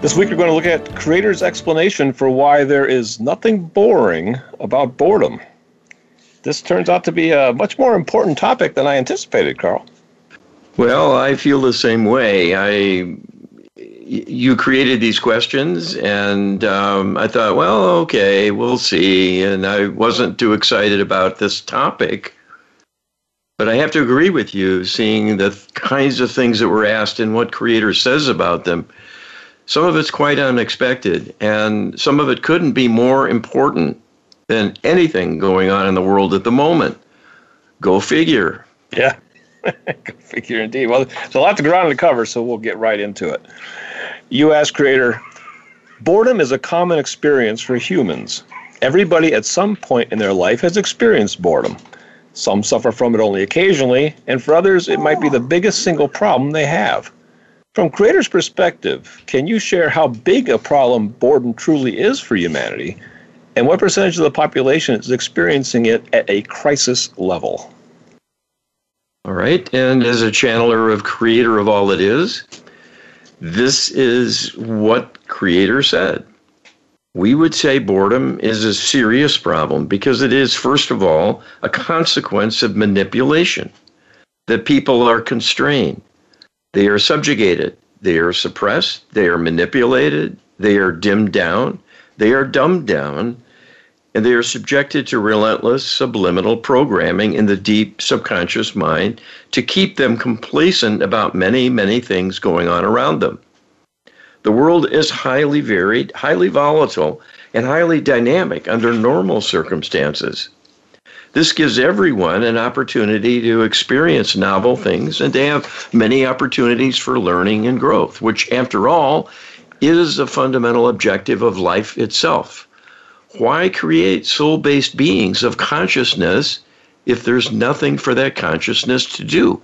This week, we're going to look at Creator's explanation for why there is nothing boring about boredom. This turns out to be a much more important topic than I anticipated, Carl. Well, I feel the same way. You created these questions, and I thought, well, okay, we'll see. And I wasn't too excited about this topic. But I have to agree with you, seeing the kinds of things that were asked and what Creator says about them. Some of it's quite unexpected, and some of it couldn't be more important than anything going on in the world at the moment. Go figure. Yeah, go figure indeed. Well, there's a lot to ground to cover, so we'll get right into it. You asked Creator, boredom is a common experience for humans. Everybody at some point in their life has experienced boredom. Some suffer from it only occasionally, and for others, it might be the biggest single problem they have. From Creator's perspective, can you share how big a problem boredom truly is for humanity? And what percentage of the population is experiencing it at a crisis level? All right. And as a channeler of Creator of all it is, this is what Creator said. We would say boredom is a serious problem because it is, first of all, a consequence of manipulation. That people are constrained. They are subjugated. They are suppressed. They are manipulated. They are dimmed down. They are dumbed down, and they are subjected to relentless subliminal programming in the deep subconscious mind to keep them complacent about many, many things going on around them. The world is highly varied, highly volatile, and highly dynamic under normal circumstances. This gives everyone an opportunity to experience novel things and to have many opportunities for learning and growth, which, after all, is the fundamental objective of life itself. Why create soul-based beings of consciousness if there's nothing for that consciousness to do?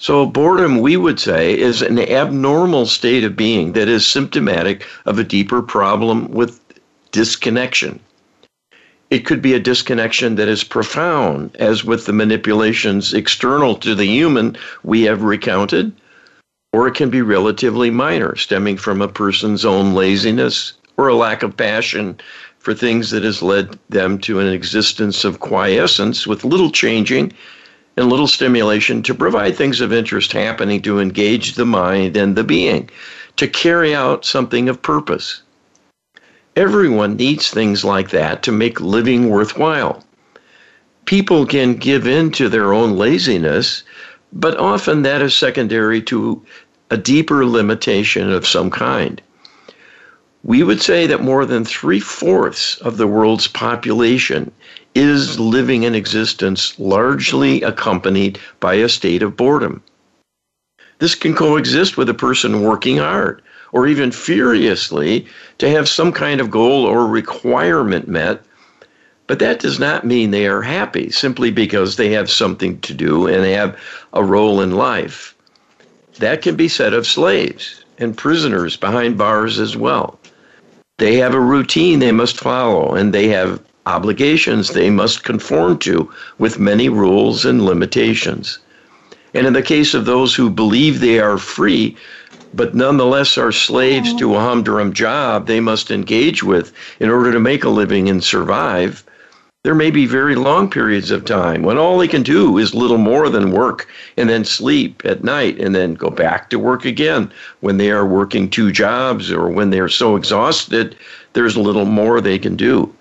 So boredom, we would say, is an abnormal state of being that is symptomatic of a deeper problem with disconnection. It could be a disconnection that is profound, as with the manipulations external to the human we have recounted, or it can be relatively minor, stemming from a person's own laziness or a lack of passion for things that has led them to an existence of quiescence with little changing and little stimulation to provide things of interest happening to engage the mind and the being, to carry out something of purpose. Everyone needs things like that to make living worthwhile. People can give in to their own laziness, but often that is secondary to a deeper limitation of some kind. We would say that more than 3/4 of the world's population is living an existence largely accompanied by a state of boredom. This can coexist with a person working hard or even furiously to have some kind of goal or requirement met, but that does not mean they are happy simply because they have something to do and they have a role in life. That can be said of slaves and prisoners behind bars as well. They have a routine they must follow, and they have obligations they must conform to with many rules and limitations. And in the case of those who believe they are free, but nonetheless are slaves to a humdrum job they must engage with in order to make a living and survive, there may be very long periods of time when all they can do is little more than work and then sleep at night and then go back to work again when they are working two jobs or when they are so exhausted there's little more they can do.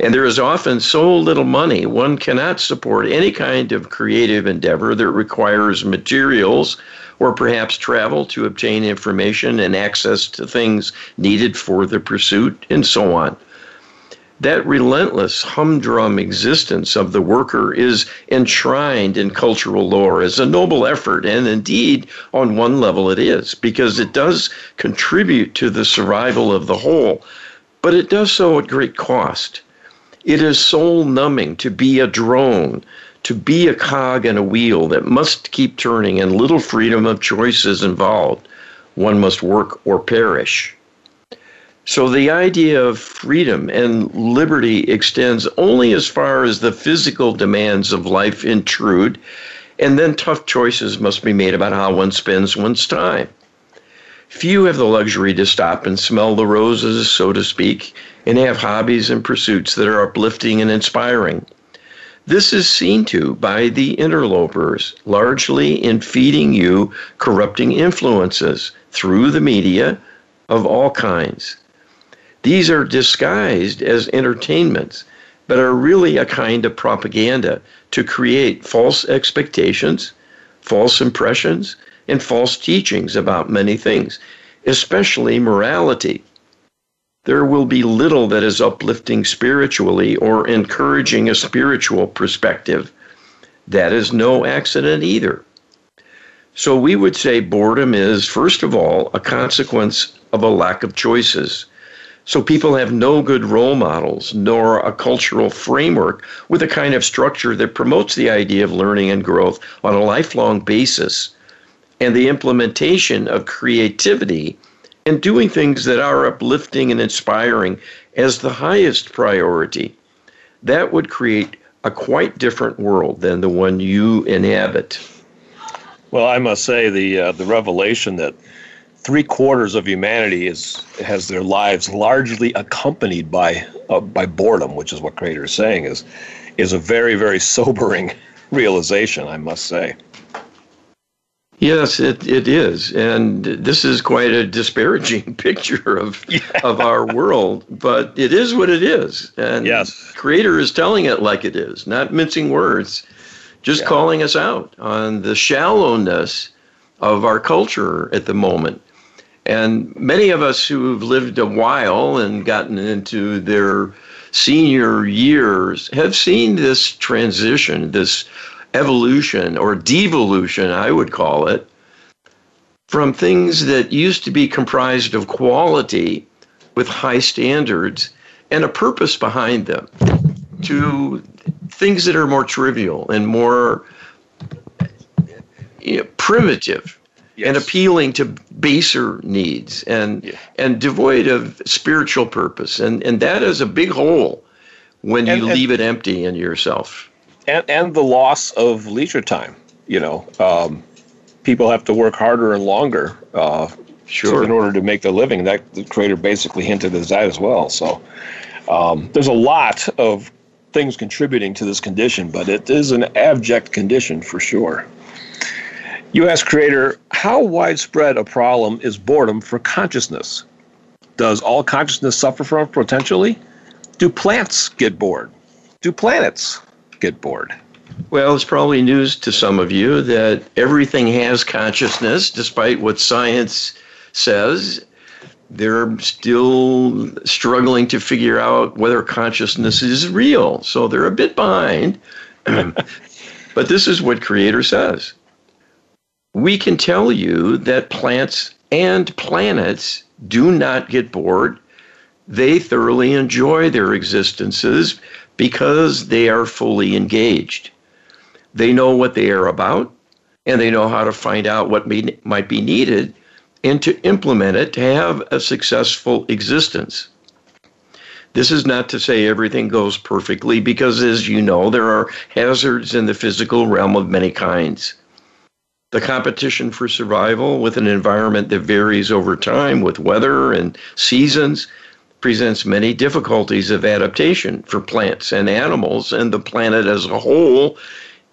And there is often so little money one cannot support any kind of creative endeavor that requires materials or perhaps travel to obtain information and access to things needed for the pursuit and so on. That relentless humdrum existence of the worker is enshrined in cultural lore as a noble effort, and indeed, on one level it is, because it does contribute to the survival of the whole, but it does so at great cost. It is soul numbing to be a drone, to be a cog in a wheel that must keep turning and little freedom of choice is involved. One must work or perish. So the idea of freedom and liberty extends only as far as the physical demands of life intrude, and then tough choices must be made about how one spends one's time. Few have the luxury to stop and smell the roses, so to speak, and have hobbies and pursuits that are uplifting and inspiring. This is seen to by the interlopers, largely in feeding you corrupting influences through the media of all kinds. These are disguised as entertainments, but are really a kind of propaganda to create false expectations, false impressions, and false teachings about many things, especially morality. There will be little that is uplifting spiritually or encouraging a spiritual perspective. That is no accident either. So we would say boredom is, first of all, a consequence of a lack of choices. So people have no good role models, nor a cultural framework with a kind of structure that promotes the idea of learning and growth on a lifelong basis, and the implementation of creativity and doing things that are uplifting and inspiring as the highest priority. That would create a quite different world than the one you inhabit. Well, I must say the revelation that 3/4 of humanity has their lives largely accompanied by boredom, which is what Creator is saying, is a very, very sobering realization, I must say. Yes, it is. And this is quite a disparaging picture of our world, but it is what it is. And yes. Creator is telling it like it is, not mincing words, just calling us out on the shallowness of our culture at the moment. And many of us who've lived a while and gotten into their senior years have seen this transition, this evolution or devolution, I would call it, from things that used to be comprised of quality with high standards and a purpose behind them to things that are more trivial and more primitive and appealing to baser needs and devoid of spiritual purpose. And that is a big hole when you leave it empty in yourself. And the loss of leisure time, people have to work harder and longer in order to make their living. That the Creator basically hinted at that as well. So there's a lot of things contributing to this condition, but it is an abject condition for sure. You ask Creator, how widespread a problem is boredom for consciousness? Does all consciousness suffer from it potentially? Do plants get bored? Do planets get bored? Well, it's probably news to some of you that everything has consciousness, despite what science says. They're still struggling to figure out whether consciousness is real, so they're a bit behind. But this is what Creator says. We can tell you that plants and planets do not get bored. They thoroughly enjoy their existences because they are fully engaged. They know what they are about, and they know how to find out what might be needed and to implement it to have a successful existence. This is not to say everything goes perfectly, because as you know, there are hazards in the physical realm of many kinds. The competition for survival with an environment that varies over time with weather and seasons presents many difficulties of adaptation for plants and animals and the planet as a whole,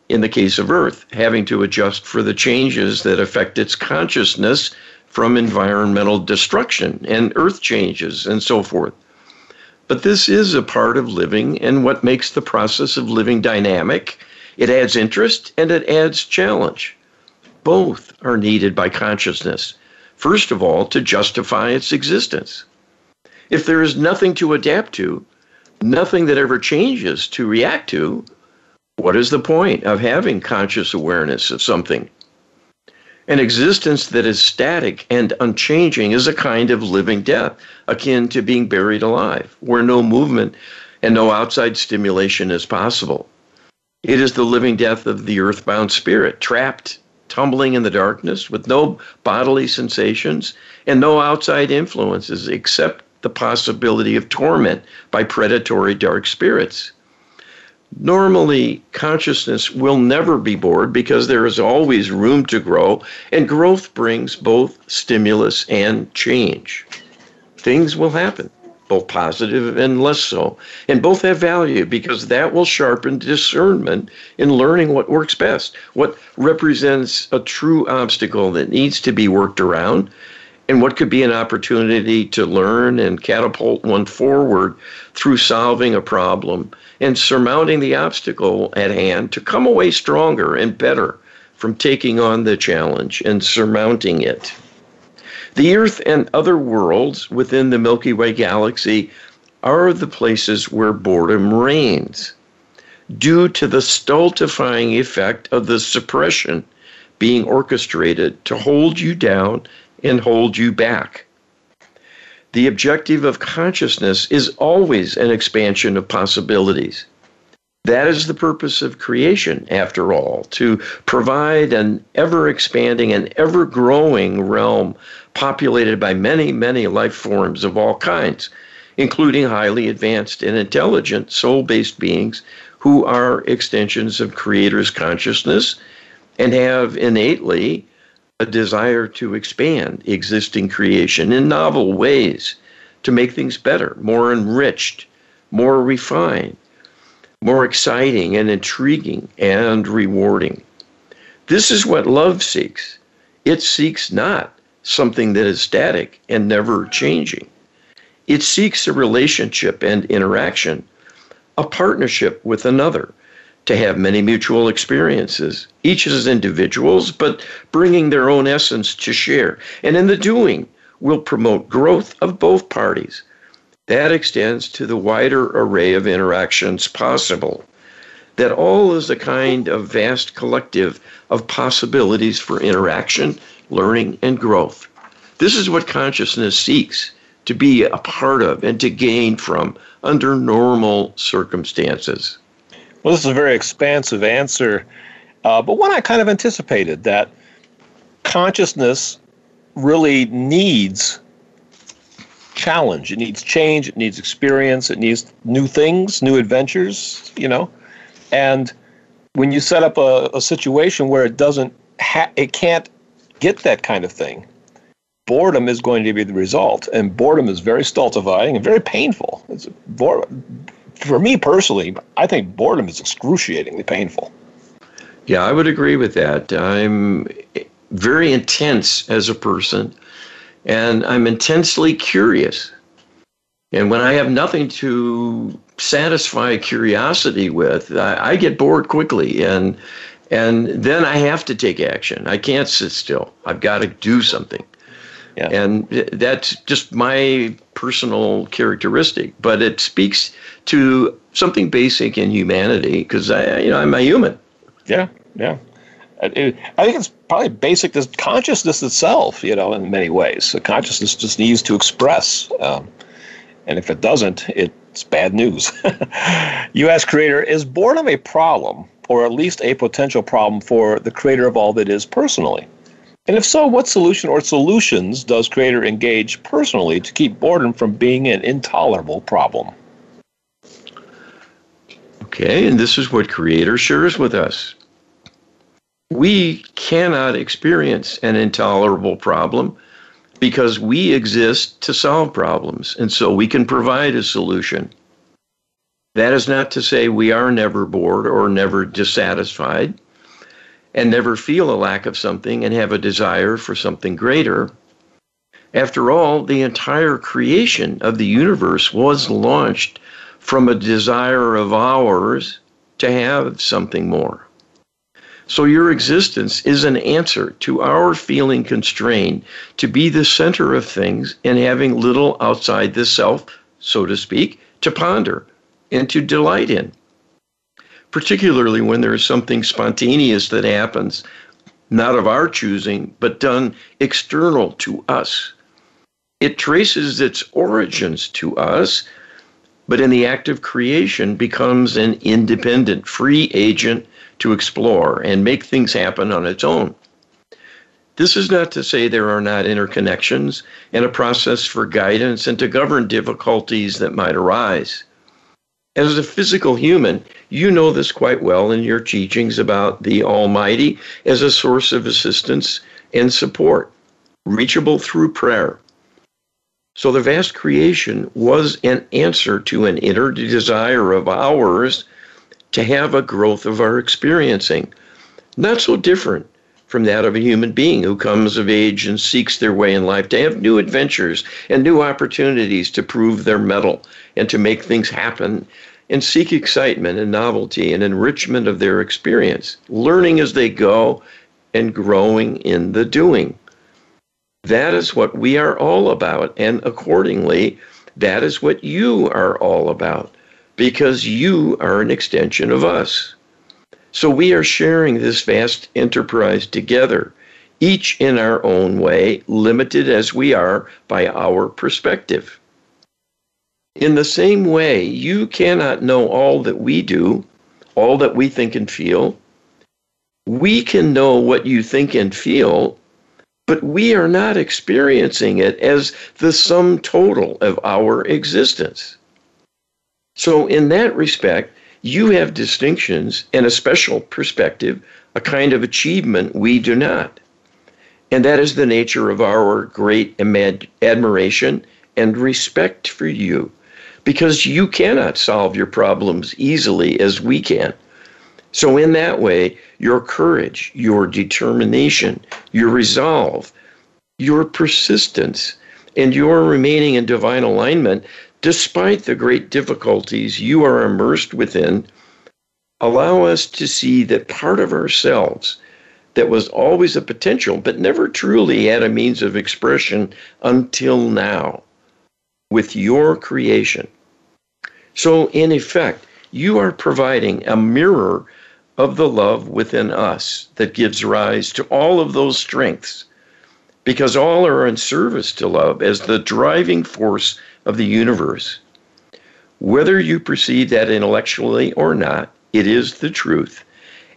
in the case of Earth, having to adjust for the changes that affect its consciousness from environmental destruction and earth changes and so forth. But this is a part of living and what makes the process of living dynamic. It adds interest and it adds challenge. Both are needed by consciousness, first of all, to justify its existence. If there is nothing to adapt to, nothing that ever changes to react to, what is the point of having conscious awareness of something? An existence that is static and unchanging is a kind of living death, akin to being buried alive, where no movement and no outside stimulation is possible. It is the living death of the earthbound spirit, trapped, tumbling in the darkness with no bodily sensations and no outside influences except the possibility of torment by predatory dark spirits. Normally, consciousness will never be bored because there is always room to grow, and growth brings both stimulus and change. Things will happen, both positive and less so, and both have value because that will sharpen discernment in learning what works best, what represents a true obstacle that needs to be worked around, and what could be an opportunity to learn and catapult one forward through solving a problem and surmounting the obstacle at hand to come away stronger and better from taking on the challenge and surmounting it. The Earth and other worlds within the Milky Way galaxy are the places where boredom reigns due to the stultifying effect of the suppression being orchestrated to hold you down and hold you back. The objective of consciousness is always an expansion of possibilities. That is the purpose of creation, after all, to provide an ever-expanding and ever-growing realm populated by many, many life forms of all kinds, including highly advanced and intelligent soul-based beings who are extensions of Creator's consciousness and have innately a desire to expand existing creation in novel ways, to make things better, more enriched, more refined, more exciting and intriguing and rewarding. This is what love seeks. It seeks not something that is static and never changing. It seeks a relationship and interaction, a partnership with another, to have many mutual experiences, each as individuals, but bringing their own essence to share. And in the doing, will promote growth of both parties. That extends to the wider array of interactions possible. That all is a kind of vast collective of possibilities for interaction, learning, and growth. This is what consciousness seeks to be a part of and to gain from under normal circumstances. Well, this is a very expansive answer, but one I kind of anticipated, that consciousness really needs challenge. It needs change. It needs experience. It needs new things, new adventures, you know. And when you set up a situation where it can't get that kind of thing, boredom is going to be the result. And boredom is very stultifying and very painful. It's For me personally, I think boredom is excruciatingly painful. Yeah, I would agree with that. I'm very intense as a person, and I'm intensely curious. And when I have nothing to satisfy curiosity with, I get bored quickly, and then I have to take action. I can't sit still. I've got to do something. Yeah. And that's just my personal characteristic, but it speaks to something basic in humanity because I'm a human. Yeah. I think it's probably basic to consciousness itself, in many ways. So consciousness just needs to express, and if it doesn't, it's bad news. You ask Creator, is boredom a problem, or at least a potential problem for the Creator of all that is personally? And if so, what solution or solutions does Creator engage personally to keep boredom from being an intolerable problem? Okay, and this is what Creator shares with us. We cannot experience an intolerable problem because we exist to solve problems, and so we can provide a solution. That is not to say we are never bored or never dissatisfied, and never feel a lack of something and have a desire for something greater. After all, the entire creation of the universe was launched from a desire of ours to have something more. So your existence is an answer to our feeling constrained to be the center of things and having little outside the self, so to speak, to ponder and to delight in. Particularly when there is something spontaneous that happens not of our choosing, but done external to us. It traces its origins to us, but in the act of creation becomes an independent, free agent to explore and make things happen on its own. This is not to say there are not interconnections and a process for guidance and to govern difficulties that might arise. As a physical human, you know this quite well in your teachings about the Almighty as a source of assistance and support, reachable through prayer. So the vast creation was an answer to an inner desire of ours to have a growth of our experiencing, not so different from that of a human being who comes of age and seeks their way in life to have new adventures and new opportunities to prove their mettle and to make things happen and seek excitement and novelty and enrichment of their experience, learning as they go and growing in the doing. That is what we are all about, and accordingly, that is what you are all about, because you are an extension of us. So we are sharing this vast enterprise together, each in our own way, limited as we are by our perspective. In the same way, you cannot know all that we do, all that we think and feel. We can know what you think and feel, but we are not experiencing it as the sum total of our existence. So in that respect, you have distinctions and a special perspective, a kind of achievement we do not. And that is the nature of our great admiration and respect for you, because you cannot solve your problems easily as we can. So in that way, your courage, your determination, your resolve, your persistence, and your remaining in divine alignment, despite the great difficulties you are immersed within, allow us to see that part of ourselves that was always a potential but never truly had a means of expression until now with your creation. So in effect, you are providing a mirror of the love within us that gives rise to all of those strengths, because all are in service to love as the driving force of the universe. Whether you perceive that intellectually or not, it is the truth,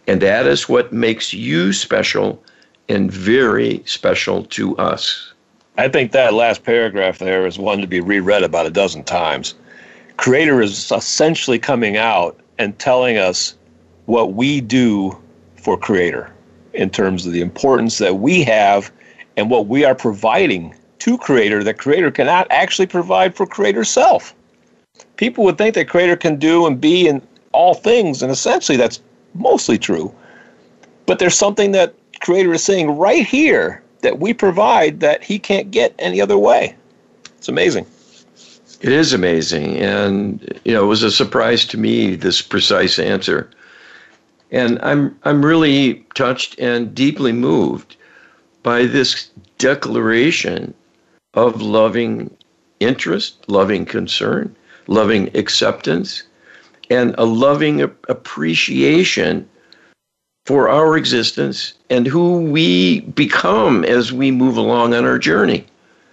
and that is what makes you special and very special to us. I think that last paragraph there is one to be reread about a dozen times. Creator is essentially coming out and telling us what we do for Creator in terms of the importance that we have and what we are providing to Creator that Creator cannot actually provide for Creator self. People would think that Creator can do and be in all things, and essentially that's mostly true. But there's something that Creator is saying right here that we provide that he can't get any other way. It's amazing. It is amazing. And, it was a surprise to me, this precise answer. And I'm really touched and deeply moved by this declaration of loving interest, loving concern, loving acceptance, and a loving appreciation for our existence and who we become as we move along on our journey.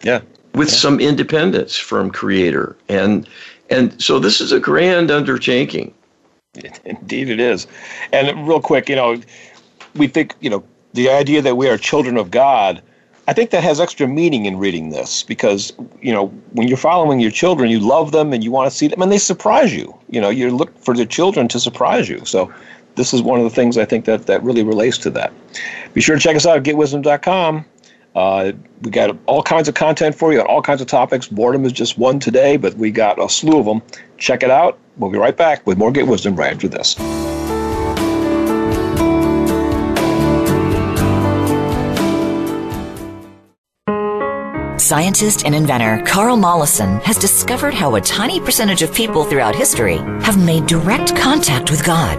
Yeah. With some independence from Creator. And so this is a grand undertaking. Indeed it is. And real quick, we think, the idea that we are children of God, I think that has extra meaning in reading this because, when you're following your children, you love them and you want to see them and they surprise you. You look for the children to surprise you. So this is one of the things I think that really relates to that. Be sure to check us out at getwisdom.com. We got all kinds of content for you on all kinds of topics. Boredom is just one today, but we got a slew of them. Check it out. We'll be right back with more Get Wisdom right after this. Scientist and inventor Carl Mollison has discovered how a tiny percentage of people throughout history have made direct contact with God.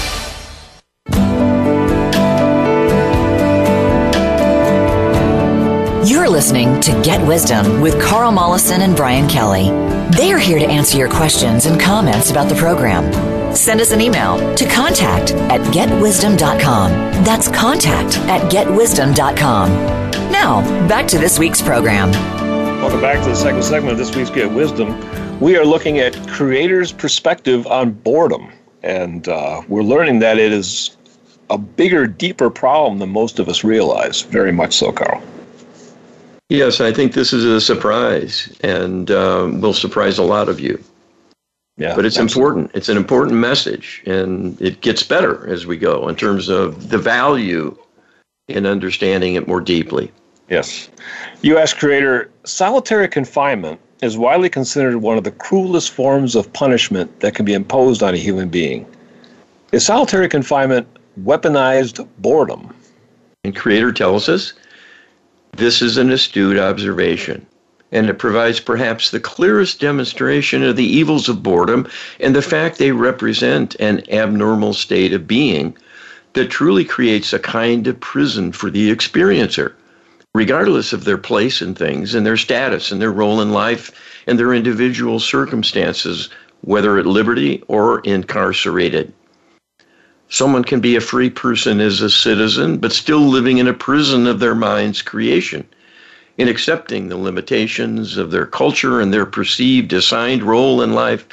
You're listening to Get Wisdom with Carl Mollison and Brian Kelly. They are here to answer your questions and comments about the program. Send us an email to contact@getwisdom.com. That's contact@getwisdom.com. Now, back to this week's program. Welcome back to the second segment of this week's Get Wisdom. We are looking at Creator's perspective on boredom. And we're learning that it is a bigger, deeper problem than most of us realize. Very much so, Carl. Yes, I think this is a surprise and will surprise a lot of you. Yeah, but it's important. It's an important message. And it gets better as we go in terms of the value in understanding it more deeply. Yes. U.S. Creator, solitary confinement is widely considered one of the cruelest forms of punishment that can be imposed on a human being. Is solitary confinement weaponized boredom? And Creator tells us this is an astute observation, and it provides perhaps the clearest demonstration of the evils of boredom and the fact they represent an abnormal state of being that truly creates a kind of prison for the experiencer, regardless of their place in things and their status and their role in life and their individual circumstances, whether at liberty or incarcerated. Someone can be a free person as a citizen, but still living in a prison of their mind's creation, in accepting the limitations of their culture and their perceived assigned role in life,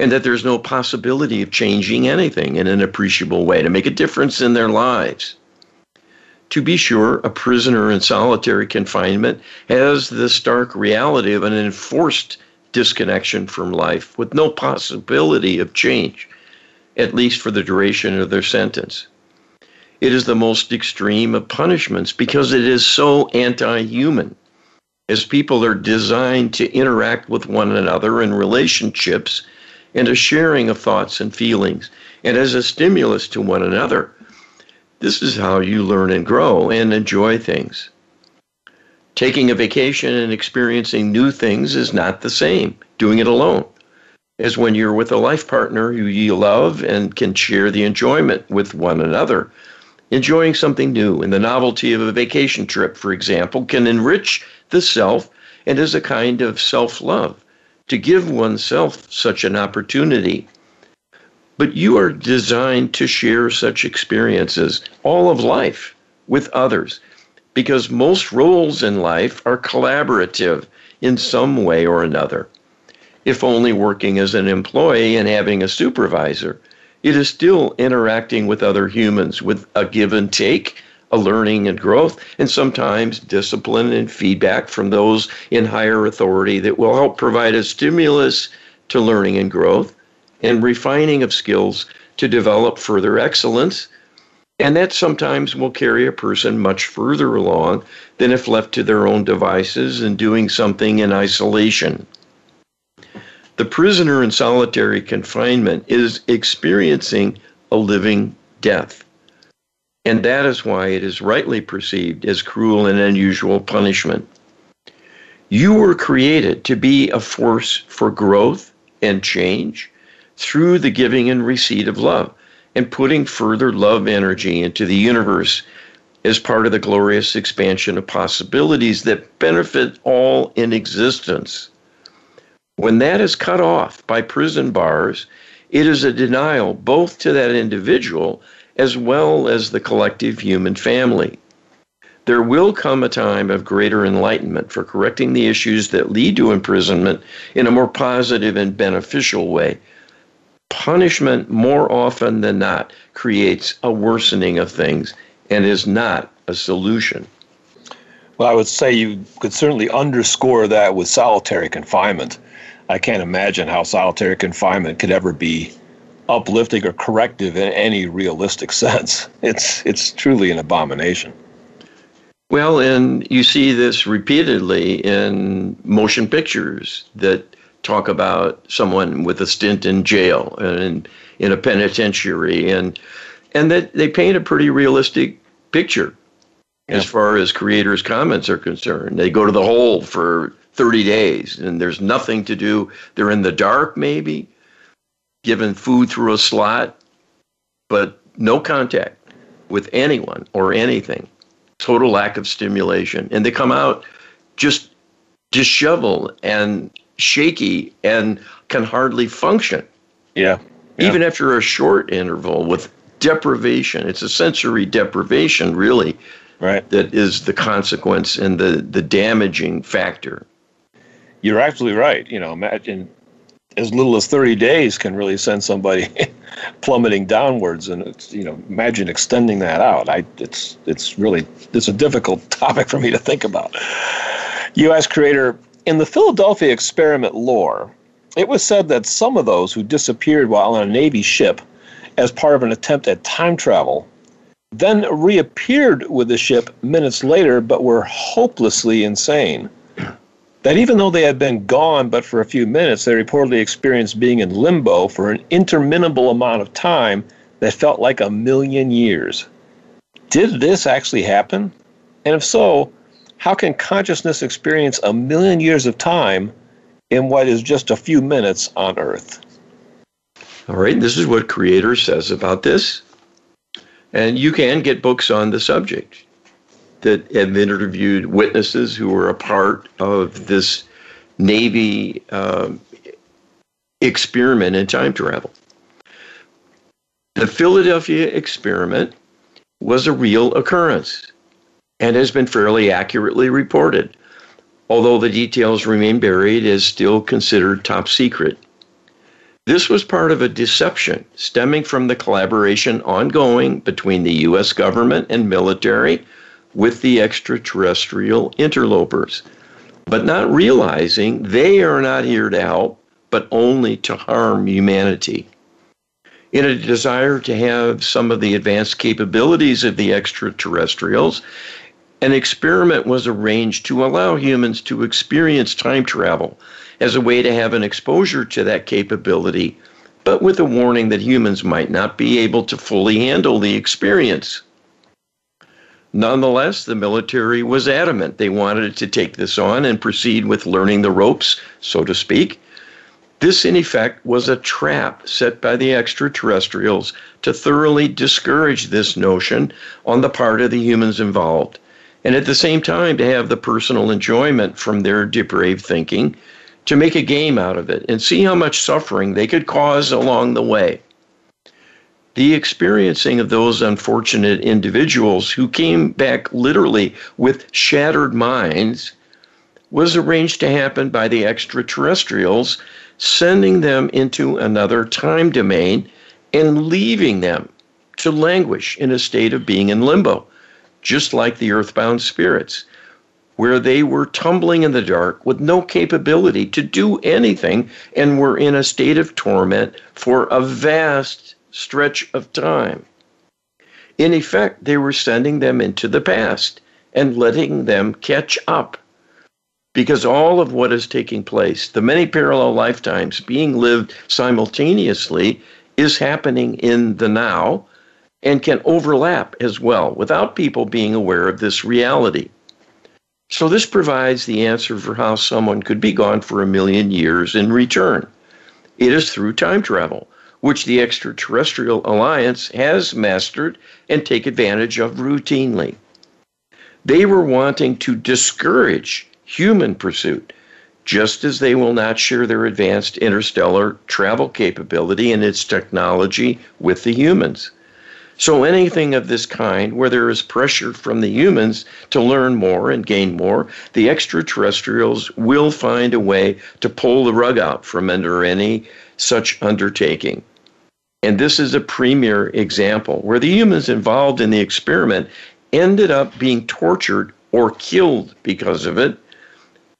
and that there's no possibility of changing anything in an appreciable way to make a difference in their lives. To be sure, a prisoner in solitary confinement has the stark reality of an enforced disconnection from life with no possibility of change, at least for the duration of their sentence. It is the most extreme of punishments because it is so anti-human, as people are designed to interact with one another in relationships and a sharing of thoughts and feelings, and as a stimulus to one another. This is how you learn and grow and enjoy things. Taking a vacation and experiencing new things is not the same, doing it alone, as when you're with a life partner who you love and can share the enjoyment with one another. Enjoying something new and the novelty of a vacation trip, for example, can enrich the self and is a kind of self-love to give oneself such an opportunity. But you are designed to share such experiences, all of life, with others, because most roles in life are collaborative in some way or another. If only working as an employee and having a supervisor, it is still interacting with other humans with a give and take, a learning and growth, and sometimes discipline and feedback from those in higher authority that will help provide a stimulus to learning and growth, and refining of skills to develop further excellence, and that sometimes will carry a person much further along than if left to their own devices and doing something in isolation. The prisoner in solitary confinement is experiencing a living death, and that is why it is rightly perceived as cruel and unusual punishment. You were created to be a force for growth and change, through the giving and receipt of love and putting further love energy into the universe as part of the glorious expansion of possibilities that benefit all in existence. When that is cut off by prison bars, it is a denial both to that individual as well as the collective human family. There will come a time of greater enlightenment for correcting the issues that lead to imprisonment in a more positive and beneficial way. Punishment, more often than not, creates a worsening of things and is not a solution. Well, I would say you could certainly underscore that with solitary confinement. I can't imagine how solitary confinement could ever be uplifting or corrective in any realistic sense. It's truly an abomination. Well, and you see this repeatedly in motion pictures that talk about someone with a stint in jail and in a penitentiary, and that they paint a pretty realistic picture as far as creators' comments are concerned. They go to the hole for 30 days and there's nothing to do. They're in the dark, maybe, given food through a slot, but no contact with anyone or anything. Total lack of stimulation, and they come out just disheveled and shaky and can hardly function. Yeah. Even after a short interval with deprivation. It's a sensory deprivation, really, right, that is the consequence and the damaging factor. You're absolutely right. You know, imagine as little as 30 days can really send somebody plummeting downwards, and it's, you know, imagine extending that out. It's really a difficult topic for me to think about. You asked, Creator, in the Philadelphia experiment lore, it was said that some of those who disappeared while on a Navy ship as part of an attempt at time travel then reappeared with the ship minutes later but were hopelessly insane. That even though they had been gone but for a few minutes, they reportedly experienced being in limbo for an interminable amount of time that felt like a million years. Did this actually happen? And if so, how can consciousness experience a million years of time in what is just a few minutes on Earth? All right, this is what Creator says about this. And you can get books on the subject that have interviewed witnesses who were a part of this Navy experiment in time travel. The Philadelphia experiment was a real occurrence and has been fairly accurately reported, although the details remain buried, is still considered top secret. This was part of a deception stemming from the collaboration ongoing between the U.S. government and military with the extraterrestrial interlopers, but not realizing they are not here to help, but only to harm humanity. In a desire to have some of the advanced capabilities of the extraterrestrials, an experiment was arranged to allow humans to experience time travel as a way to have an exposure to that capability, but with a warning that humans might not be able to fully handle the experience. Nonetheless, the military was adamant they wanted to take this on and proceed with learning the ropes, so to speak. This, in effect, was a trap set by the extraterrestrials to thoroughly discourage this notion on the part of the humans involved, and at the same time to have the personal enjoyment from their depraved thinking, to make a game out of it and see how much suffering they could cause along the way. The experiencing of those unfortunate individuals who came back literally with shattered minds was arranged to happen by the extraterrestrials, sending them into another time domain and leaving them to languish in a state of being in limbo, just like the earthbound spirits, where they were tumbling in the dark with no capability to do anything and were in a state of torment for a vast stretch of time. In effect, they were sending them into the past and letting them catch up, because all of what is taking place, the many parallel lifetimes being lived simultaneously, is happening in the now and can overlap as well without people being aware of this reality. So this provides the answer for how someone could be gone for a million years and return. It is through time travel, which the extraterrestrial alliance has mastered and take advantage of routinely. They were wanting to discourage human pursuit, just as they will not share their advanced interstellar travel capability and its technology with the humans. So anything of this kind where there is pressure from the humans to learn more and gain more, the extraterrestrials will find a way to pull the rug out from under any such undertaking. And this is a premier example where the humans involved in the experiment ended up being tortured or killed because of it.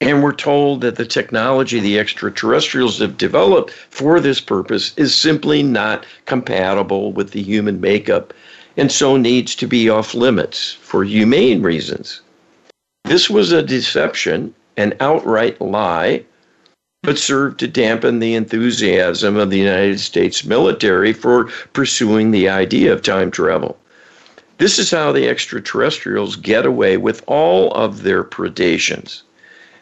And we're told that the technology the extraterrestrials have developed for this purpose is simply not compatible with the human makeup and so needs to be off limits for humane reasons. This was a deception, an outright lie, but served to dampen the enthusiasm of the United States military for pursuing the idea of time travel. This is how the extraterrestrials get away with all of their predations.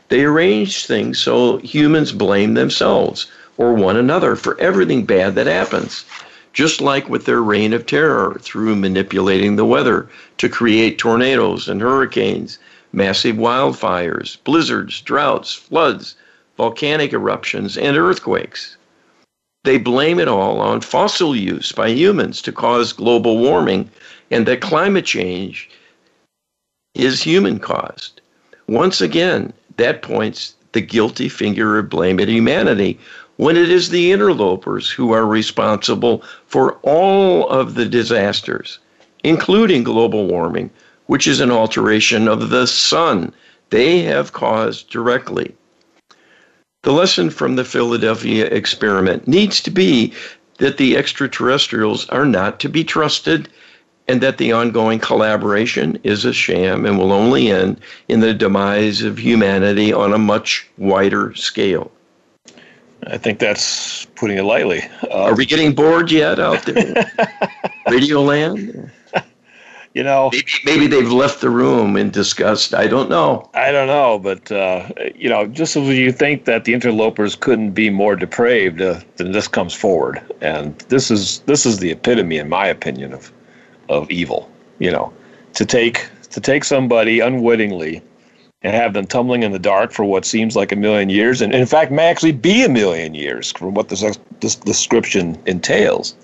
They arrange things so humans blame themselves or one another for everything bad that happens, just like with their reign of terror through manipulating the weather to create tornadoes and hurricanes, massive wildfires, blizzards, droughts, floods, volcanic eruptions, and earthquakes. They blame it all on fossil use by humans to cause global warming and that climate change is human-caused. Once again, that points the guilty finger of blame at humanity when it is the interlopers who are responsible for all of the disasters, including global warming, which is an alteration of the sun they have caused directly. The lesson from the Philadelphia experiment needs to be that the extraterrestrials are not to be trusted and that the ongoing collaboration is a sham and will only end in the demise of humanity on a much wider scale. I think that's putting it lightly. Are we getting bored yet out there? Radio land? You know, maybe they've left the room in disgust. I don't know. But, you know, just as you think that the interlopers couldn't be more depraved, then this comes forward. And this is the epitome, in my opinion, of evil, you know, to take somebody unwittingly and have them tumbling in the dark for what seems like a million years, and in fact may actually be a million years from what this description entails.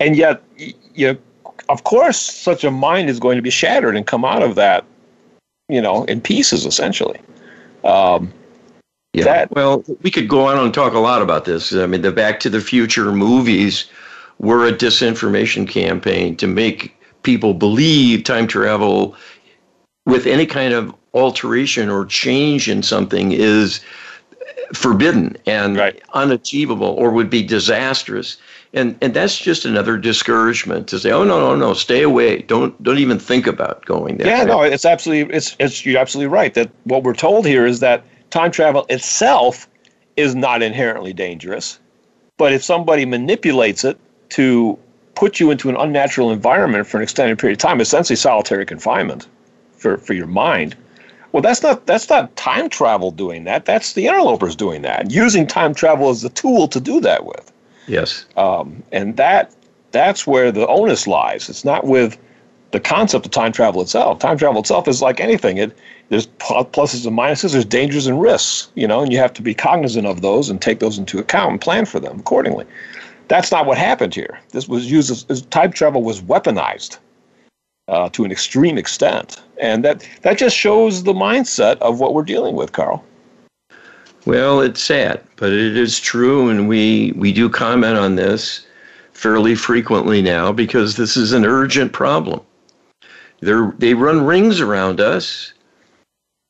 And yet, of course, such a mind is going to be shattered and come out of that, you know, in pieces, essentially. Well, we could go on and talk a lot about this. I mean, the Back to the Future movies were a disinformation campaign to make people believe time travel with any kind of alteration or change in something is forbidden and unachievable or would be disastrous. And that's just another discouragement to say, oh, no, stay away. Don't even think about going there. Yeah, no, it's absolutely, you're absolutely right that what we're told here is that time travel itself is not inherently dangerous. But if somebody manipulates it to put you into an unnatural environment for an extended period of time, essentially solitary confinement for your mind, well, that's not time travel doing that. That's the interlopers doing that, using time travel as the tool to do that with. Yes. And that's where the onus lies. It's not with the concept of time travel itself. Time travel itself is like anything. There's pluses and minuses, there's dangers and risks, you know, and you have to be cognizant of those and take those into account and plan for them accordingly. That's not what happened here. This was used as time travel was weaponized to an extreme extent. And that just shows the mindset of what we're dealing with, Carl. Well, it's sad, but it is true, and we do comment on this fairly frequently now because this is an urgent problem. They run rings around us,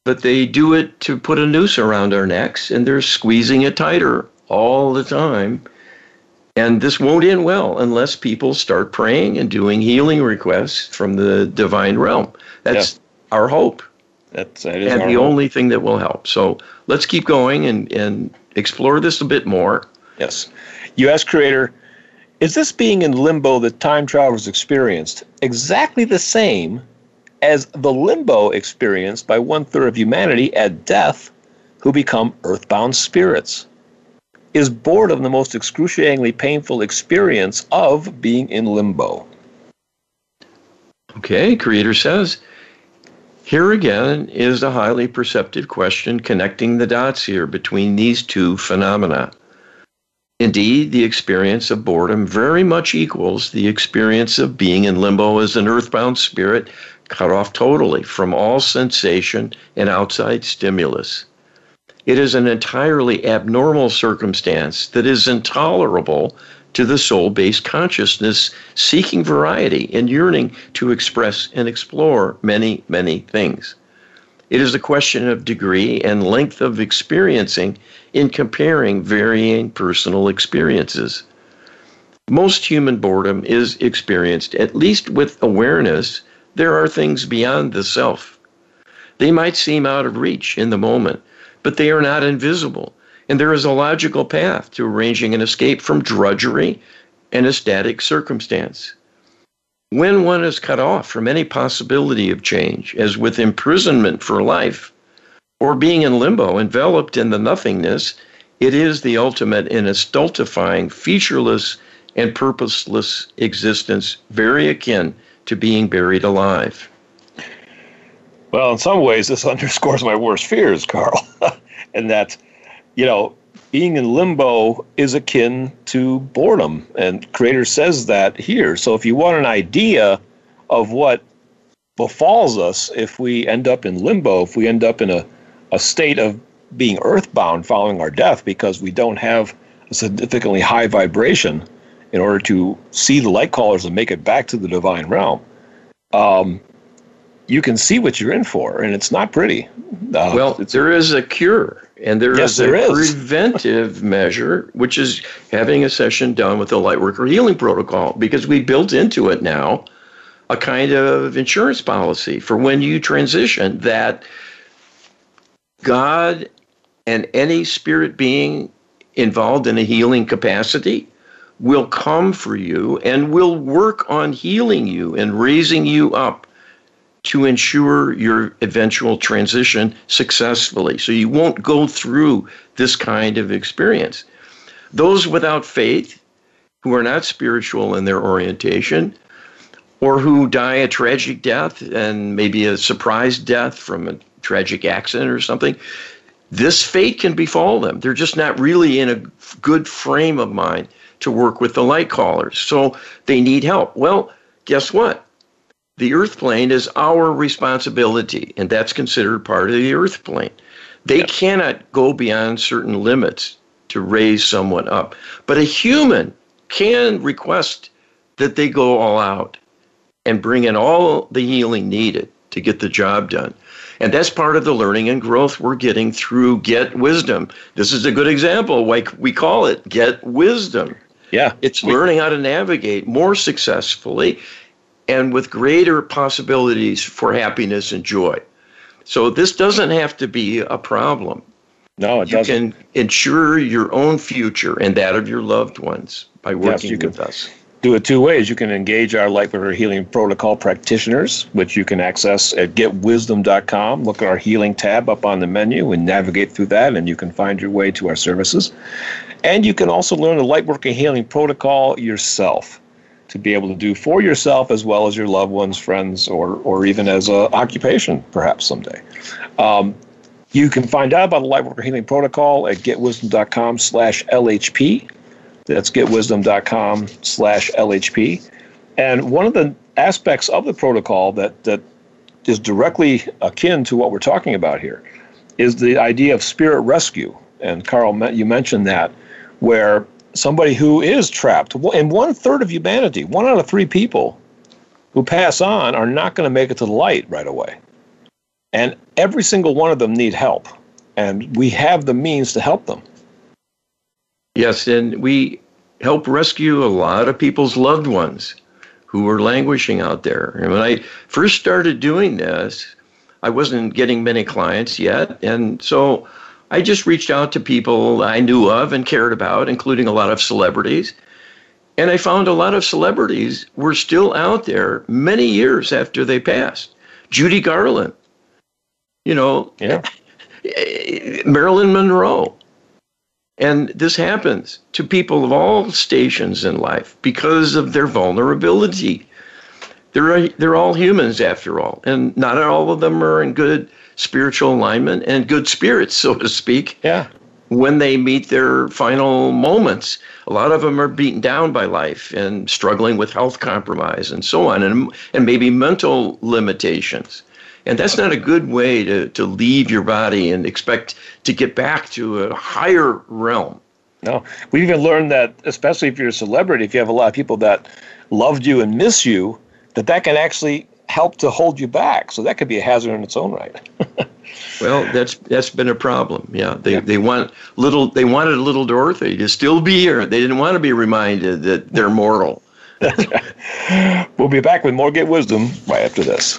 but they do it to put a noose around our necks, and they're squeezing it tighter all the time. And this won't end well unless people start praying and doing healing requests from the divine realm. That's our hope. That is our hope. Only thing that will help. So let's keep going and explore this a bit more. Yes. U.S. Creator, is this being in limbo that time travelers experienced exactly the same as the limbo experienced by one-third of humanity at death who become earthbound spirits? Is boredom the most excruciatingly painful experience of being in limbo? Okay, Creator says, here again is a highly perceptive question connecting the dots here between these two phenomena. Indeed, the experience of boredom very much equals the experience of being in limbo as an earthbound spirit cut off totally from all sensation and outside stimulus. It is an entirely abnormal circumstance that is intolerable to the soul-based consciousness seeking variety and yearning to express and explore many, many things. It is a question of degree and length of experiencing in comparing varying personal experiences. Most human boredom is experienced, at least with awareness, there are things beyond the self. They might seem out of reach in the moment, but they are not invisible, and there is a logical path to arranging an escape from drudgery and a static circumstance. When one is cut off from any possibility of change, as with imprisonment for life, or being in limbo, enveloped in the nothingness, it is the ultimate in a stultifying, featureless, and purposeless existence, very akin to being buried alive. Well, in some ways, this underscores my worst fears, Carl, and that, being in limbo is akin to boredom, and Creator says that here. So if you want an idea of what befalls us if we end up in limbo, if we end up in a state of being earthbound following our death because we don't have a significantly high vibration in order to see the light callers and make it back to the divine realm, you can see what you're in for, and it's not pretty. There is a cure, and there is a preventive measure, which is having a session done with the Lightworker Healing Protocol, because we built into it now a kind of insurance policy for when you transition, that God and any spirit being involved in a healing capacity will come for you and will work on healing you and raising you up to ensure your eventual transition successfully, so you won't go through this kind of experience. Those without faith, who are not spiritual in their orientation, or who die a tragic death, and maybe a surprise death from a tragic accident or something, this fate can befall them. They're just not really in a good frame of mind to work with the light callers, so they need help. Well, guess what? The earth plane is our responsibility, and that's considered part of the earth plane. They cannot go beyond certain limits to raise someone up. But a human can request that they go all out and bring in all the healing needed to get the job done. And that's part of the learning and growth we're getting through Get Wisdom. This is a good example. Like, we call it Get Wisdom. Yeah, it's learning how to navigate more successfully and with greater possibilities for happiness and joy. So this doesn't have to be a problem. No, it doesn't. You can ensure your own future and that of your loved ones by working with us. Do it two ways. You can engage our Lightworker Healing Protocol practitioners, which you can access at getwisdom.com. Look at our healing tab up on the menu and navigate through that, and you can find your way to our services. And you can also learn the Lightworker Healing Protocol yourself, to be able to do for yourself as well as your loved ones, friends, or even as an occupation, perhaps someday. You can find out about the Lightworker Healing Protocol at getwisdom.com/LHP. That's getwisdom.com/LHP. And one of the aspects of the protocol that is directly akin to what we're talking about here is the idea of spirit rescue. And Carl, you mentioned that, where somebody who is trapped, and 1/3 of humanity, 1 out of 3 people who pass on are not going to make it to the light right away. And every single one of them need help. And we have the means to help them. Yes, and we help rescue a lot of people's loved ones who are languishing out there. And when I first started doing this, I wasn't getting many clients yet. And so I just reached out to people I knew of and cared about, including a lot of celebrities. And I found a lot of celebrities were still out there many years after they passed. Judy Garland, Marilyn Monroe. And this happens to people of all stations in life because of their vulnerability. They're all humans after all, and not all of them are in good spiritual alignment and good spirits, so to speak. Yeah. when they meet their final moments. A lot of them are beaten down by life and struggling with health compromise and so on, and maybe mental limitations. And that's not a good way to leave your body and expect to get back to a higher realm. No, we even learned that, especially if you're a celebrity, if you have a lot of people that loved you and miss you, that can actually help to hold you back. So that could be a hazard in its own right. Well, that's been a problem. Yeah, they wanted little Dorothy to still be here. They didn't want to be reminded that they're mortal. That's right. We'll be back with more Get Wisdom right after this.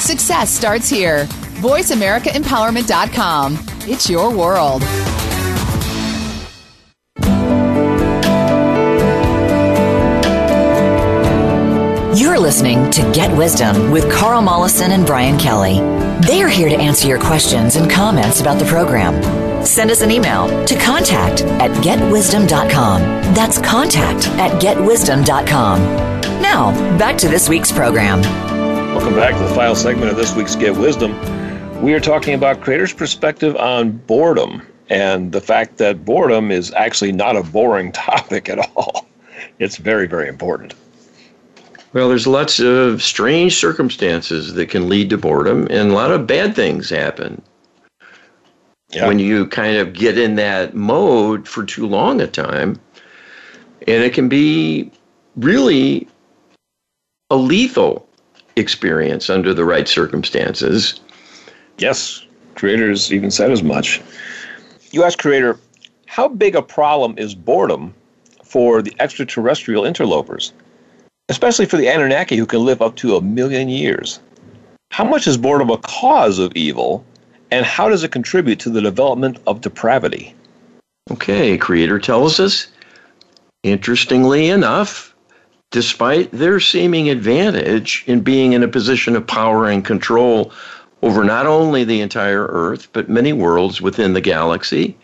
Success starts here. VoiceAmericaEmpowerment.com. It's your world. You're listening to Get Wisdom with Carl Mollison and Brian Kelly. They are here to answer your questions and comments about the program. Send us an email to contact@getwisdom.com. That's contact@getwisdom.com. Now, back to this week's program. Welcome back to the final segment of this week's Get Wisdom. We are talking about Creator's perspective on boredom and the fact that boredom is actually not a boring topic at all. It's very, very important. Well, there's lots of strange circumstances that can lead to boredom, and a lot of bad things happen. Yeah. When you kind of get in that mode for too long a time, and it can be really a lethal experience under the right circumstances. Yes, Creator's even said as much. You ask Creator, how big a problem is boredom for the extraterrestrial interlopers, especially for the Anunnaki who can live up to 1,000,000 years? How much is boredom a cause of evil, and how does it contribute to the development of depravity? Okay, Creator tells us, interestingly enough, despite their seeming advantage in being in a position of power and control over not only the entire Earth, but many worlds within the galaxy,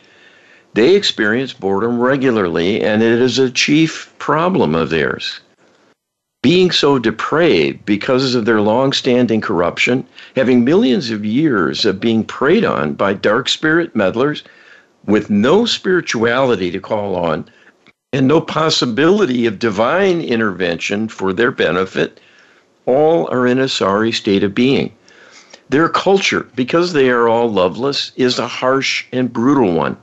they experience boredom regularly, and it is a chief problem of theirs. Being so depraved because of their long-standing corruption, having millions of years of being preyed on by dark spirit meddlers with no spirituality to call on, and no possibility of divine intervention for their benefit, all are in a sorry state of being. Their culture, because they are all loveless, is a harsh and brutal one.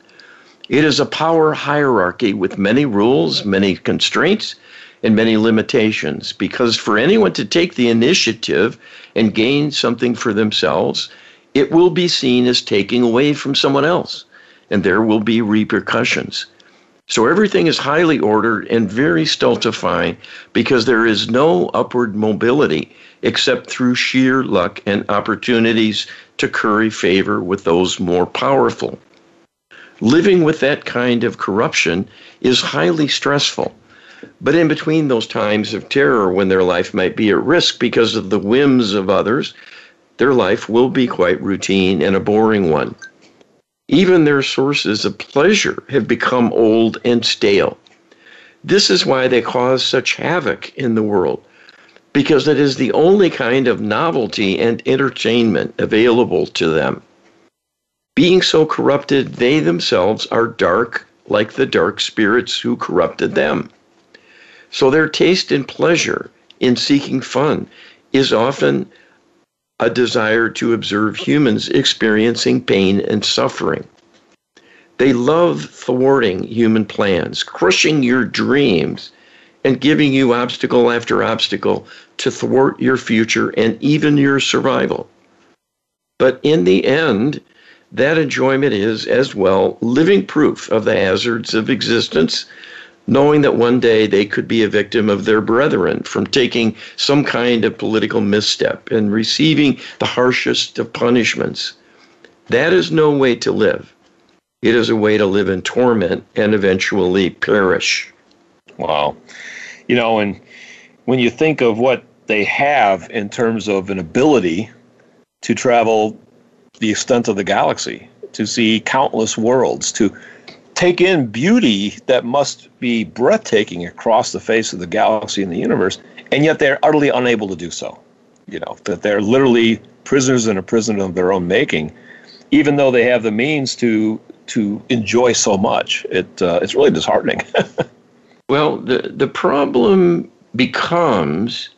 It is a power hierarchy with many rules, many constraints, and many limitations, because for anyone to take the initiative and gain something for themselves, it will be seen as taking away from someone else, and there will be repercussions. So everything is highly ordered and very stultifying because there is no upward mobility except through sheer luck and opportunities to curry favor with those more powerful. Living with that kind of corruption is highly stressful. But in between those times of terror when their life might be at risk because of the whims of others, their life will be quite routine and a boring one. Even their sources of pleasure have become old and stale. This is why they cause such havoc in the world, because it is the only kind of novelty and entertainment available to them. Being so corrupted, they themselves are dark, like the dark spirits who corrupted them. So their taste in pleasure in seeking fun is often a desire to observe humans experiencing pain and suffering. They love thwarting human plans, crushing your dreams, and giving you obstacle after obstacle to thwart your future and even your survival. But in the end, that enjoyment is, as well, living proof of the hazards of existence, knowing that one day they could be a victim of their brethren from taking some kind of political misstep and receiving the harshest of punishments. That is no way to live. It is a way to live in torment and eventually perish. Wow. You know, and when you think of what they have in terms of an ability to travel the extent of the galaxy, to see countless worlds, to take in beauty that must be breathtaking across the face of the galaxy and the universe, and yet they're utterly unable to do so. You know, that they're literally prisoners in a prison of their own making, even though they have the means to enjoy so much. It's really disheartening. Well, the problem becomes,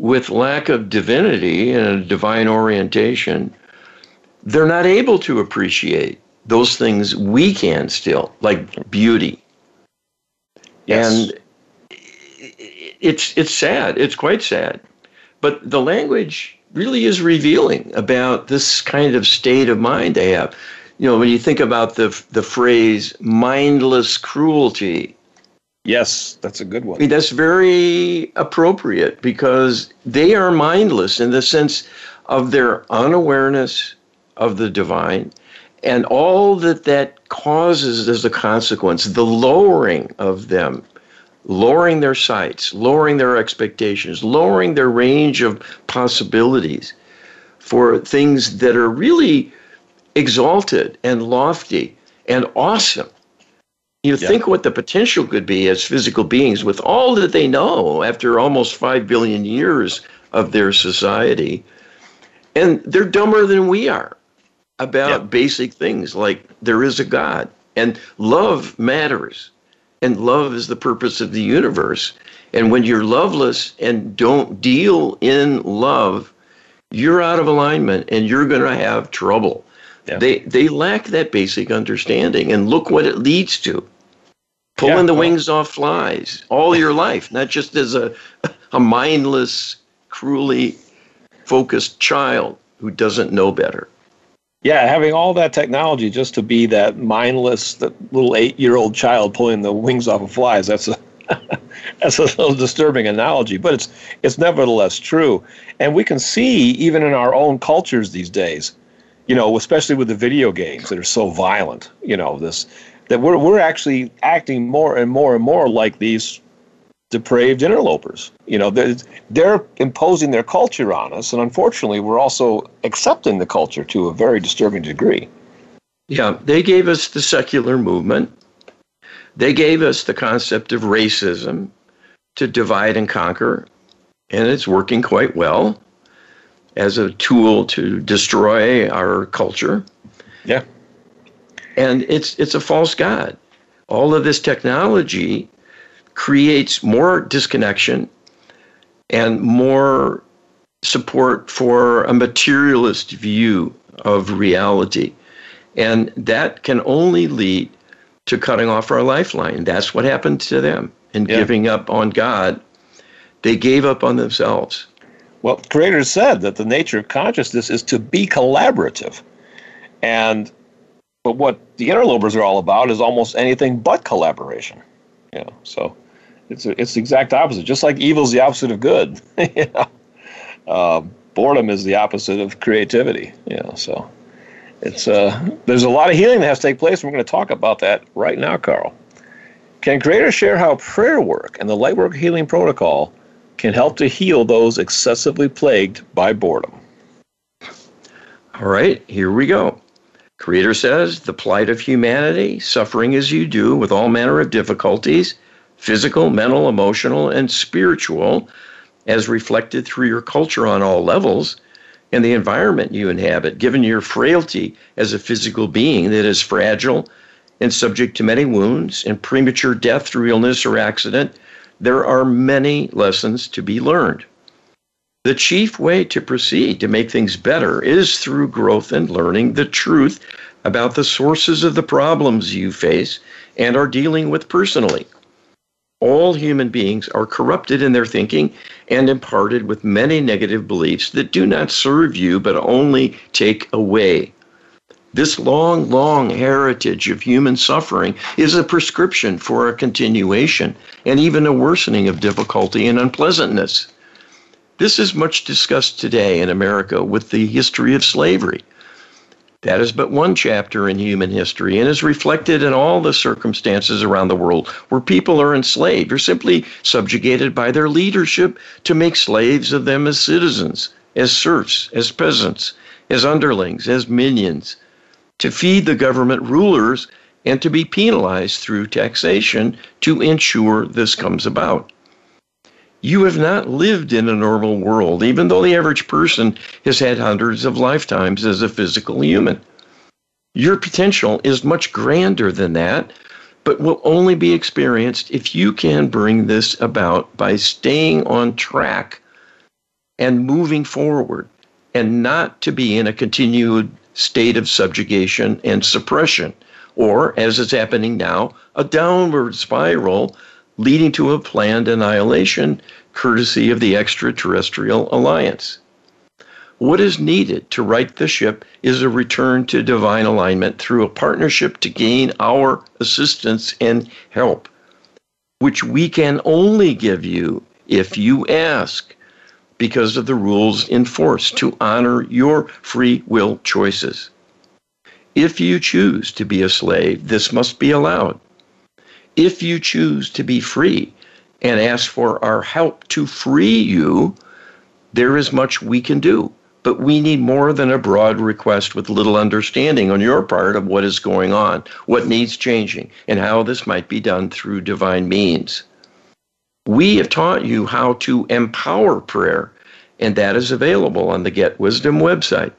with lack of divinity and a divine orientation, they're not able to appreciate those things we can still, like beauty. Yes. And it's sad. It's quite sad. But the language really is revealing about this kind of state of mind they have. You know, when you think about the phrase mindless cruelty. Yes, that's a good one. I mean, that's very appropriate, because they are mindless in the sense of their unawareness of the divine, and all that causes as a consequence, the lowering of them, lowering their sights, lowering their expectations, lowering their range of possibilities for things that are really exalted and lofty and awesome. Think what the potential could be as physical beings with all that they know after almost 5 billion years of their society. And they're dumber than we are about basic things like there is a God, and love matters, and love is the purpose of the universe. And when you're loveless and don't deal in love, you're out of alignment and you're going to have trouble. Yeah. They lack that basic understanding, and look what it leads to. Pulling the wings off flies all your life, not just as a mindless, cruelly focused child who doesn't know better. Yeah, having all that technology just to be that mindless, that little 8-year-old child pulling the wings off of flies, that's a that's a little disturbing analogy, but it's nevertheless true. And we can see even in our own cultures these days, you know, especially with the video games that are so violent, you know, this, that we're actually acting more and more and more like these depraved interlopers. You know, they're imposing their culture on us, and unfortunately, we're also accepting the culture to a very disturbing degree. Yeah, they gave us the secular movement. They gave us the concept of racism to divide and conquer, and it's working quite well as a tool to destroy our culture. Yeah. And it's a false god. All of this technology creates more disconnection and more support for a materialist view of reality. And that can only lead to cutting off our lifeline. That's what happened to them in giving up on God. They gave up on themselves. Well, Creator said that the nature of consciousness is to be collaborative. But what the interlopers are all about is almost anything but collaboration. You know, so it's the exact opposite. Just like evil is the opposite of good. You know? Boredom is the opposite of creativity. You know, so there's a lot of healing that has to take place. We're going to talk about that right now, Carl. Can Creator share how prayer work and the Lightworker Healing Protocol can help to heal those excessively plagued by boredom? All right, here we go. Creator says, the plight of humanity, suffering as you do with all manner of difficulties, physical, mental, emotional, and spiritual, as reflected through your culture on all levels and the environment you inhabit, given your frailty as a physical being that is fragile and subject to many wounds and premature death through illness or accident, there are many lessons to be learned. The chief way to proceed to make things better is through growth and learning the truth about the sources of the problems you face and are dealing with personally. All human beings are corrupted in their thinking and imparted with many negative beliefs that do not serve you but only take away. This long, long heritage of human suffering is a prescription for a continuation and even a worsening of difficulty and unpleasantness. This is much discussed today in America with the history of slavery. That is but one chapter in human history and is reflected in all the circumstances around the world where people are enslaved or simply subjugated by their leadership to make slaves of them as citizens, as serfs, as peasants, as underlings, as minions, to feed the government rulers and to be penalized through taxation to ensure this comes about. You have not lived in a normal world, even though the average person has had hundreds of lifetimes as a physical human. Your potential is much grander than that, but will only be experienced if you can bring this about by staying on track and moving forward, and not to be in a continued state of subjugation and suppression, or, as is happening now, a downward spiral leading to a planned annihilation courtesy of the extraterrestrial alliance. What is needed to right the ship is a return to divine alignment through a partnership to gain our assistance and help, which we can only give you if you ask, because of the rules in force to honor your free will choices. If you choose to be a slave, this must be allowed. If you choose to be free and ask for our help to free you, there is much we can do, but we need more than a broad request with little understanding on your part of what is going on, what needs changing, and how this might be done through divine means. We have taught you how to empower prayer, and that is available on the Get Wisdom website.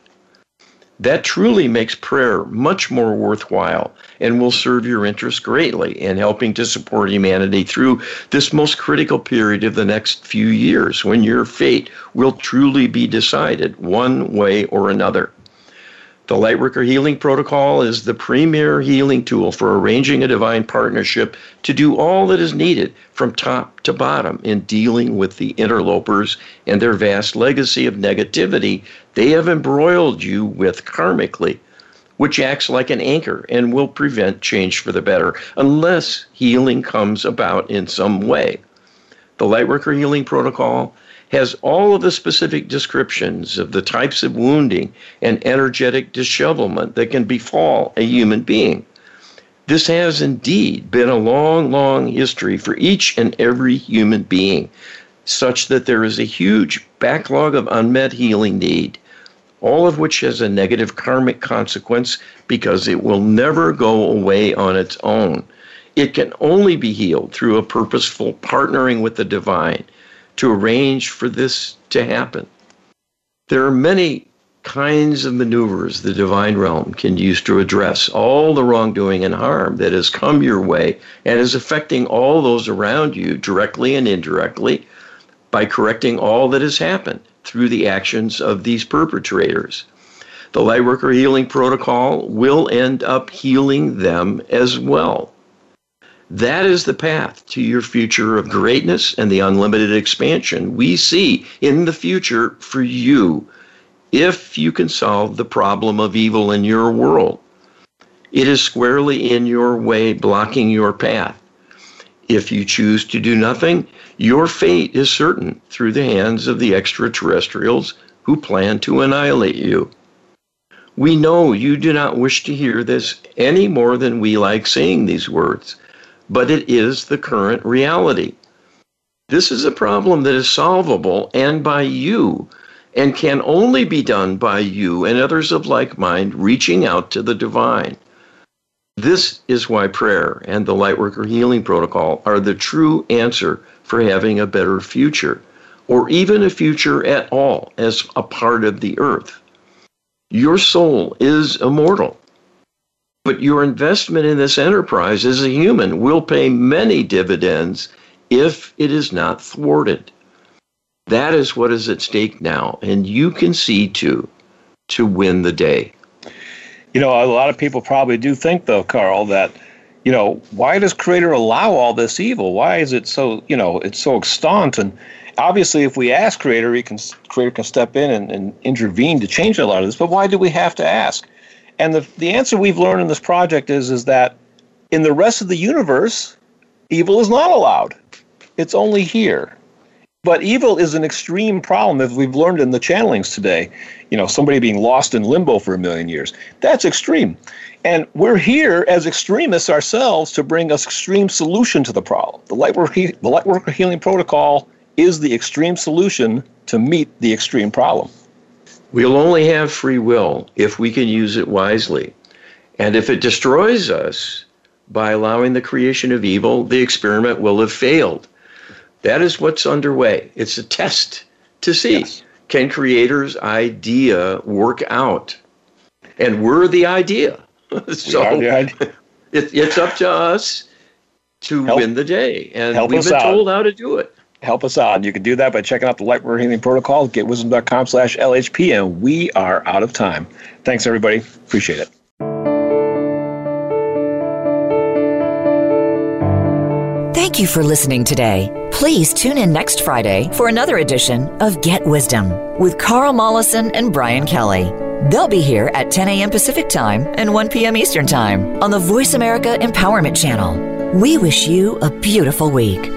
That truly makes prayer much more worthwhile and will serve your interests greatly in helping to support humanity through this most critical period of the next few years when your fate will truly be decided one way or another. The Lightworker Healing Protocol is the premier healing tool for arranging a divine partnership to do all that is needed from top to bottom in dealing with the interlopers and their vast legacy of negativity they have embroiled you with karmically, which acts like an anchor and will prevent change for the better unless healing comes about in some way. The Lightworker Healing Protocol has all of the specific descriptions of the types of wounding and energetic dishevelment that can befall a human being. This has indeed been a long, long history for each and every human being, such that there is a huge backlog of unmet healing need, all of which has a negative karmic consequence because it will never go away on its own. It can only be healed through a purposeful partnering with the divine to arrange for this to happen. There are many kinds of maneuvers the divine realm can use to address all the wrongdoing and harm that has come your way and is affecting all those around you directly and indirectly by correcting all that has happened through the actions of these perpetrators. The Lightworker Healing Protocol will end up healing them as well. That is the path to your future of greatness and the unlimited expansion we see in the future for you if you can solve the problem of evil in your world. It is squarely in your way, blocking your path. If you choose to do nothing, your fate is certain through the hands of the extraterrestrials who plan to annihilate you. We know you do not wish to hear this any more than we like saying these words, but it is the current reality. This is a problem that is solvable and by you, and can only be done by you and others of like mind reaching out to the divine. This is why prayer and the Lightworker Healing Protocol are the true answer for having a better future, or even a future at all as a part of the earth. Your soul is immortal, but your investment in this enterprise as a human will pay many dividends if it is not thwarted. That is what is at stake now, and you can see to win the day. You know, a lot of people probably do think, though, Carl, that, you know, why does Creator allow all this evil? Why is it so, you know, it's so extant? And obviously, if we ask Creator, Creator can step in and intervene to change a lot of this. But why do we have to ask? And the answer we've learned in this project is that in the rest of the universe, evil is not allowed. It's only here. But evil is an extreme problem, as we've learned in the channelings today. You know, somebody being lost in limbo for 1 million years. That's extreme. And we're here as extremists ourselves to bring an extreme solution to the problem. The Lightworker Healing Protocol is the extreme solution to meet the extreme problem. We'll only have free will if we can use it wisely. And if it destroys us by allowing the creation of evil, the experiment will have failed. That is what's underway. It's a test to see, yes, can Creator's idea work out? And we're the idea. It's up to us to win the day. And we've been told how to do it. Help us out. You can do that by checking out the Lightworker Healing Protocol, getwisdom.com/LHP, and we are out of time. Thanks, everybody. Appreciate it. Thank you for listening today. Please tune in next Friday for another edition of Get Wisdom with Carl Mollison and Brian Kelly. They'll be here at 10 a.m. Pacific Time and 1 p.m. Eastern Time on the Voice America Empowerment Channel. We wish you a beautiful week.